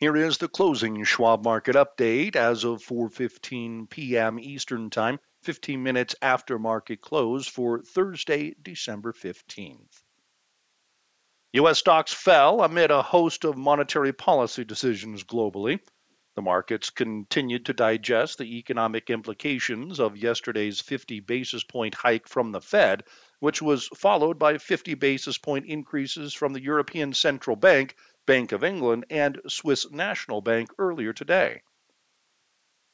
Here is the closing Schwab market update as of 4:15 p.m. Eastern Time, 15 minutes after market close for Thursday, December 15th. U.S. stocks fell amid a host of monetary policy decisions globally. The markets continued to digest the economic implications of yesterday's 50 basis point hike from the Fed, which was followed by 50 basis point increases from the European Central Bank, Bank of England, and Swiss National Bank earlier today.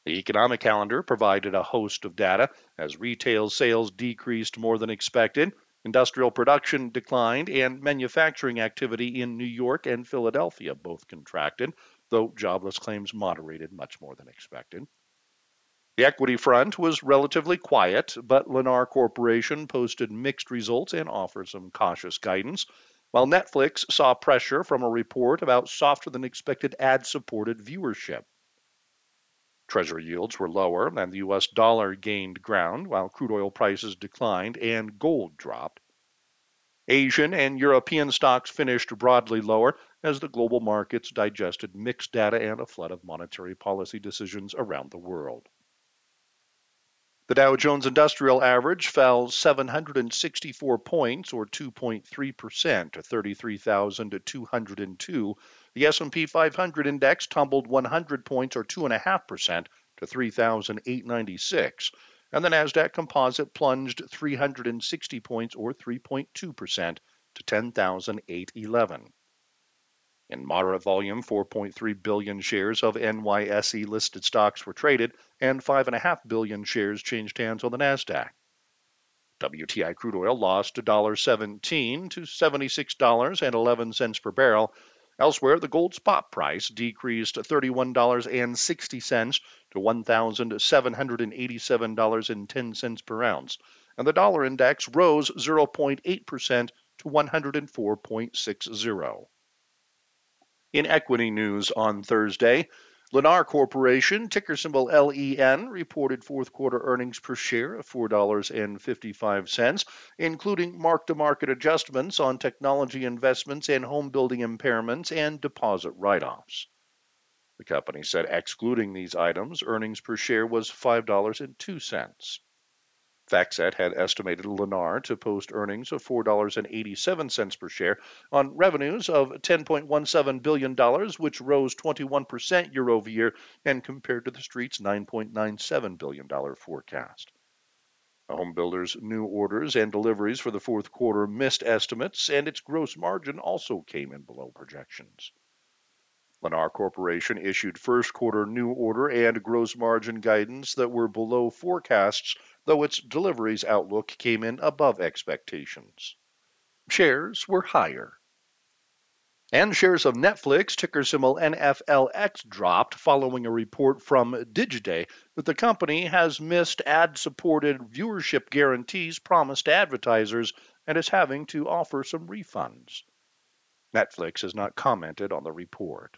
The economic calendar provided a host of data as retail sales decreased more than expected, industrial production declined, and manufacturing activity in New York and Philadelphia both contracted, though jobless claims moderated much more than expected. The equity front was relatively quiet, but Lennar Corporation posted mixed results and offers some cautious guidance, while Netflix saw pressure from a report about softer-than-expected ad-supported viewership. Treasury yields were lower, and the U.S. dollar gained ground, while crude oil prices declined and gold dropped. Asian and European stocks finished broadly lower as the global markets digested mixed data and a flood of monetary policy decisions around the world. The Dow Jones Industrial Average fell 764 points, or 2.3%, to 33,202. The S&P 500 Index tumbled 100 points, or 2.5%, to 3,896. And the Nasdaq Composite plunged 360 points, or 3.2%, to 10,811. In moderate volume, 4.3 billion shares of NYSE-listed stocks were traded, and 5.5 billion shares changed hands on the Nasdaq. WTI crude oil lost $1.17 to $76.11 per barrel. Elsewhere, the gold spot price decreased $31.60 to $1,787.10 per ounce, and the dollar index rose 0.8% to 104.60. In equity news on Thursday, Lennar Corporation, ticker symbol LEN, reported fourth quarter earnings per share of $4.55, including mark-to-market adjustments on technology investments and home building impairments and deposit write-offs. The company said excluding these items, earnings per share was $5.02. FactSet had estimated Lennar to post earnings of $4.87 per share on revenues of $10.17 billion, which rose 21% year-over-year and compared to the Street's $9.97 billion forecast. Home builders' new orders and deliveries for the fourth quarter missed estimates, and its gross margin also came in below projections. Lennar Corporation issued first quarter new order and gross margin guidance that were below forecasts, though its deliveries outlook came in above expectations. Shares were higher. And shares of Netflix, ticker symbol NFLX, dropped following a report from Digiday that the company has missed ad-supported viewership guarantees promised to advertisers and is having to offer some refunds. Netflix has not commented on the report.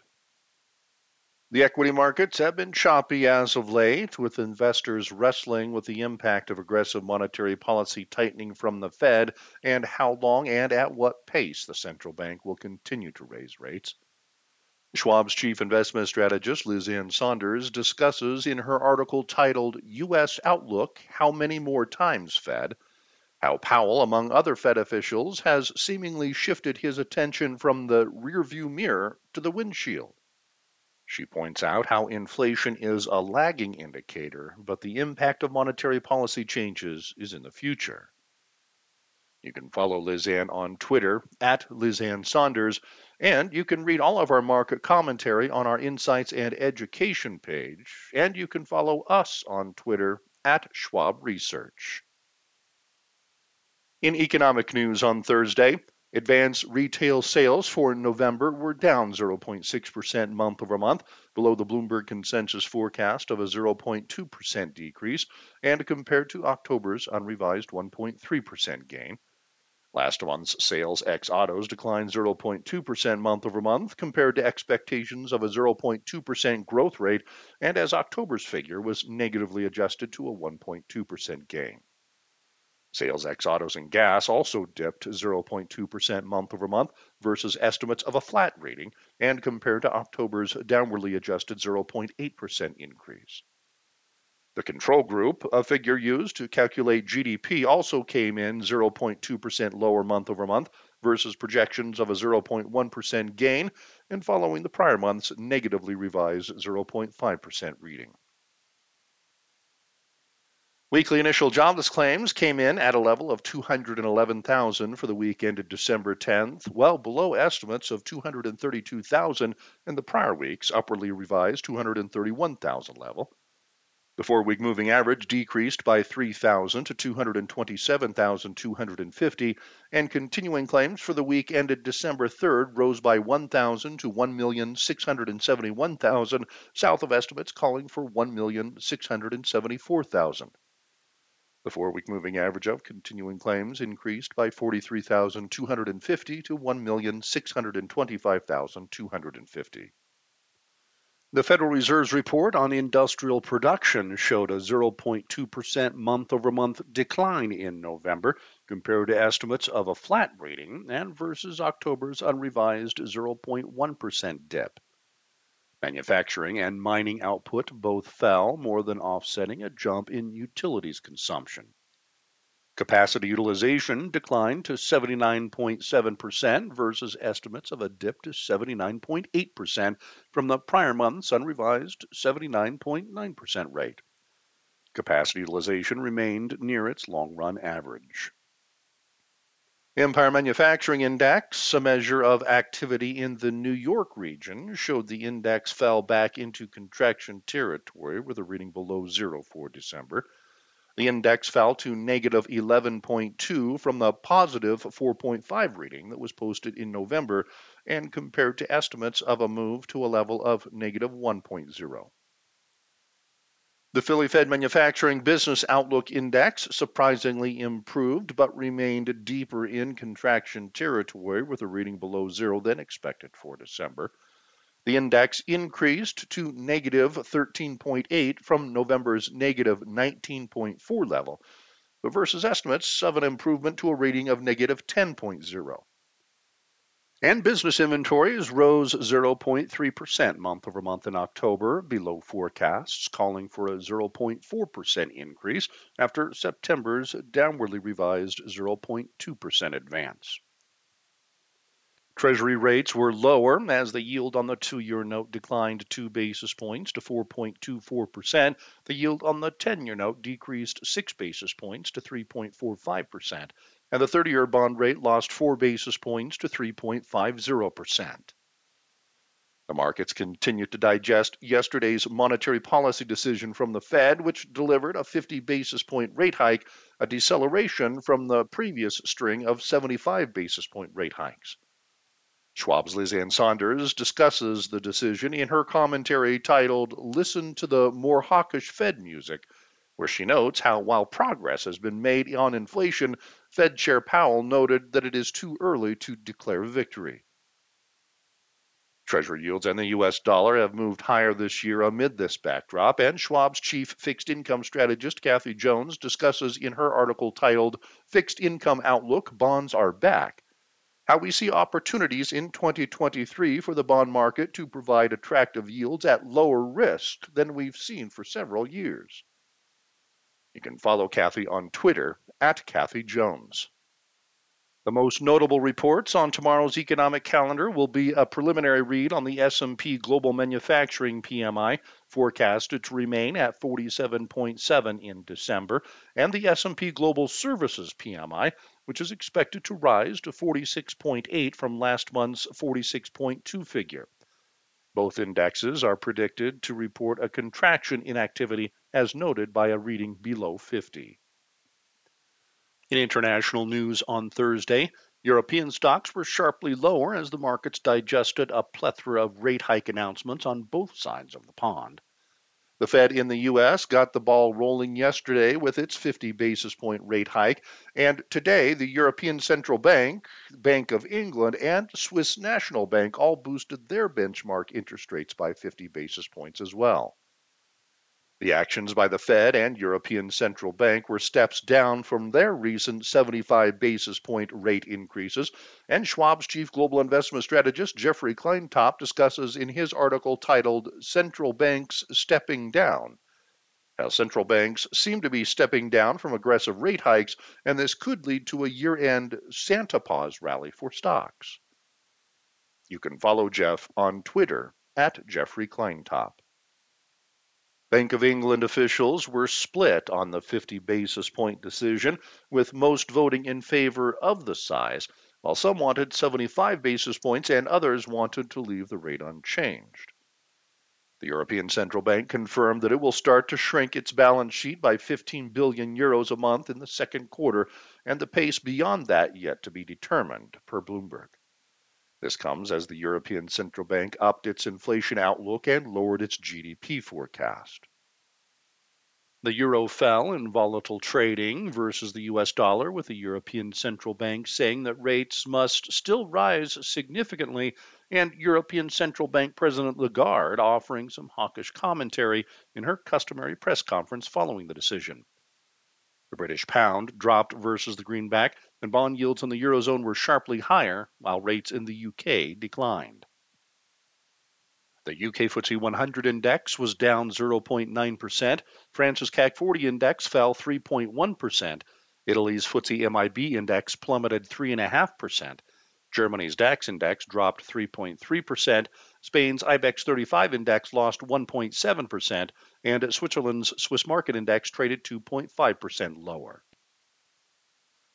The equity markets have been choppy as of late, with investors wrestling with the impact of aggressive monetary policy tightening from the Fed and how long and at what pace the central bank will continue to raise rates. Schwab's chief investment strategist, Liz Ann Saunders, discusses in her article titled U.S. Outlook, How Many More Times Fed?, how Powell, among other Fed officials, has seemingly shifted his attention from the rearview mirror to the windshield. She points out how inflation is a lagging indicator, but the impact of monetary policy changes is in the future. You can follow Liz Ann on Twitter, @LizAnnSaunders, and you can read all of our market commentary on our Insights and Education page, and you can follow us on Twitter, @SchwabResearch. In economic news on Thursday, advance retail sales for November were down 0.6% month-over-month, below the Bloomberg consensus forecast of a 0.2% decrease, and compared to October's unrevised 1.3% gain. Last month's sales ex-autos declined 0.2% month-over-month, compared to expectations of a 0.2% growth rate, and as October's figure was negatively adjusted to a 1.2% gain. Sales ex autos and gas also dipped 0.2% month over month versus estimates of a flat reading and compared to October's downwardly adjusted 0.8% increase. The control group, a figure used to calculate GDP, also came in 0.2% lower month over month versus projections of a 0.1% gain and following the prior month's negatively revised 0.5% reading. Weekly initial jobless claims came in at a level of 211,000 for the week ended December 10th, well below estimates of 232,000 and the prior week's upwardly revised 231,000 level. The four-week moving average decreased by 3,000 to 227,250, and continuing claims for the week ended December 3rd rose by 1,000 to 1,671,000, south of estimates calling for 1,674,000. The four-week moving average of continuing claims increased by 43,250 to 1,625,250. The Federal Reserve's report on industrial production showed a 0.2% month-over-month decline in November, compared to estimates of a flat reading and versus October's unrevised 0.1% dip. Manufacturing and mining output both fell, more than offsetting a jump in utilities consumption. Capacity utilization declined to 79.7% versus estimates of a dip to 79.8% from the prior month's unrevised 79.9% rate. Capacity utilization remained near its long-run average. Empire Manufacturing Index, a measure of activity in the New York region, showed the index fell back into contraction territory with a reading below zero for December. The index fell to negative 11.2 from the positive 4.5 reading that was posted in November and compared to estimates of a move to a level of negative 1.0. The Philly Fed Manufacturing Business Outlook Index surprisingly improved but remained deeper in contraction territory with a reading below zero than expected for December. The index increased to negative 13.8 from November's negative 19.4 level, but versus estimates of an improvement to a reading of negative 10.0. And business inventories rose 0.3% month over month in October, below forecasts, calling for a 0.4% increase after September's downwardly revised 0.2% advance. Treasury rates were lower as the yield on the two-year note declined 2 basis points to 4.24%. The yield on the 10-year note decreased 6 basis points to 3.45%, and the 30-year bond rate lost 4 basis points to 3.50%. The markets continued to digest yesterday's monetary policy decision from the Fed, which delivered a 50 basis point rate hike, a deceleration from the previous string of 75 basis point rate hikes. Schwab's Liz Ann Saunders discusses the decision in her commentary titled "Listen to the More Hawkish Fed Music," where she notes how while progress has been made on inflation, Fed Chair Powell noted that it is too early to declare victory. Treasury yields and the U.S. dollar have moved higher this year amid this backdrop, and Schwab's chief fixed income strategist, Kathy Jones, discusses in her article titled "Fixed Income Outlook, Bonds Are Back," how we see opportunities in 2023 for the bond market to provide attractive yields at lower risk than we've seen for several years. You can follow Kathy on Twitter at Kathy Jones. The most notable reports on tomorrow's economic calendar will be a preliminary read on the S&P Global Manufacturing PMI, forecasted to remain at 47.7 in December, and the S&P Global Services PMI, which is expected to rise to 46.8 from last month's 46.2 figure. Both indexes are predicted to report a contraction in activity, as noted by a reading below 50. In international news on Thursday, European stocks were sharply lower as the markets digested a plethora of rate hike announcements on both sides of the pond. The Fed in the U.S. got the ball rolling yesterday with its 50 basis point rate hike, and today the European Central Bank, Bank of England, and Swiss National Bank all boosted their benchmark interest rates by 50 basis points as well. The actions by the Fed and European Central Bank were steps down from their recent 75 basis point rate increases, and Schwab's chief global investment strategist Jeffrey Kleintop discusses in his article titled Central Banks Stepping Down, how central banks seem to be stepping down from aggressive rate hikes, and this could lead to a year-end Santa Paws rally for stocks. You can follow Jeff on Twitter at Jeffrey Kleintop. Bank of England officials were split on the 50 basis point decision, with most voting in favor of the size, while some wanted 75 basis points and others wanted to leave the rate unchanged. The European Central Bank confirmed that it will start to shrink its balance sheet by 15 billion euros a month in the second quarter, and the pace beyond that yet to be determined, per Bloomberg. This comes as the European Central Bank upped its inflation outlook and lowered its GDP forecast. The euro fell in volatile trading versus the US dollar, with the European Central Bank saying that rates must still rise significantly, and European Central Bank President Lagarde offering some hawkish commentary in her customary press conference following the decision. The British pound dropped versus the greenback, and bond yields in the eurozone were sharply higher, while rates in the UK declined. The UK FTSE 100 index was down 0.9%, France's CAC 40 index fell 3.1%, Italy's FTSE MIB index plummeted 3.5%, Germany's DAX index dropped 3.3%, Spain's IBEX 35 index lost 1.7%, and Switzerland's Swiss Market Index traded 2.5% lower.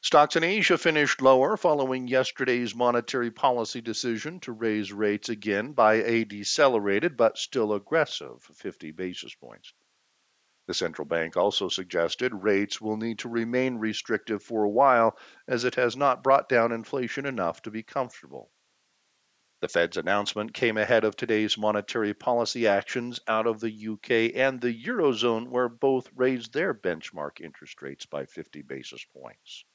Stocks in Asia finished lower following yesterday's monetary policy decision to raise rates again by a decelerated but still aggressive 50 basis points. The central bank also suggested rates will need to remain restrictive for a while, as it has not brought down inflation enough to be comfortable. The Fed's announcement came ahead of today's monetary policy actions out of the UK and the Eurozone, where both raised their benchmark interest rates by 50 basis points.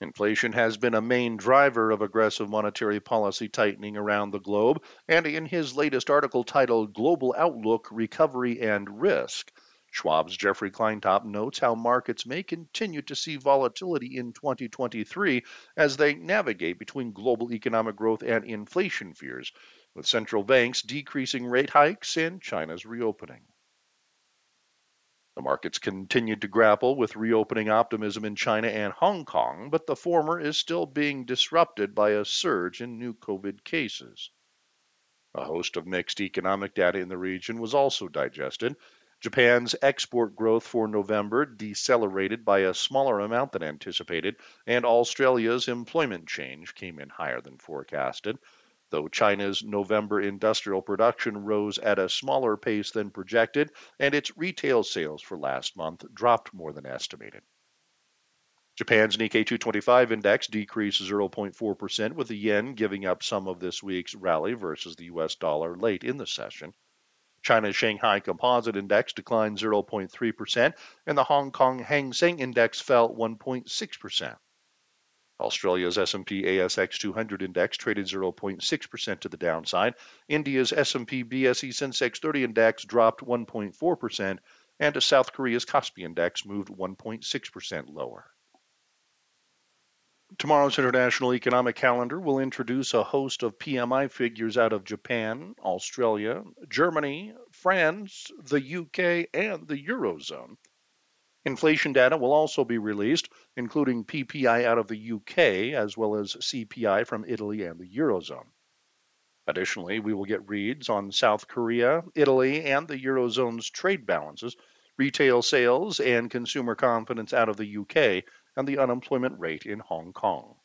Inflation has been a main driver of aggressive monetary policy tightening around the globe, and in his latest article titled Global Outlook, Recovery and Risk, Schwab's Jeffrey Kleintop notes how markets may continue to see volatility in 2023 as they navigate between global economic growth and inflation fears, with central banks decreasing rate hikes and China's reopening. The markets continued to grapple with reopening optimism in China and Hong Kong, but the former is still being disrupted by a surge in new COVID cases. A host of mixed economic data in the region was also digested. Japan's export growth for November decelerated by a smaller amount than anticipated, and Australia's employment change came in higher than forecasted, though China's November industrial production rose at a smaller pace than projected, and its retail sales for last month dropped more than estimated. Japan's Nikkei 225 index decreased 0.4%, with the yen giving up some of this week's rally versus the US dollar late in the session. China's Shanghai Composite Index declined 0.3%, and the Hong Kong Hang Seng Index fell 1.6%. Australia's S&P ASX 200 Index traded 0.6% to the downside, India's S&P BSE Sensex 30 Index dropped 1.4%, and South Korea's KOSPI Index moved 1.6% lower. Tomorrow's International Economic Calendar will introduce a host of PMI figures out of Japan, Australia, Germany, France, the UK, and the Eurozone. Inflation data will also be released, including PPI out of the UK, as well as CPI from Italy and the Eurozone. Additionally, we will get reads on South Korea, Italy, and the Eurozone's trade balances, retail sales, and consumer confidence out of the UK, and the unemployment rate in Hong Kong.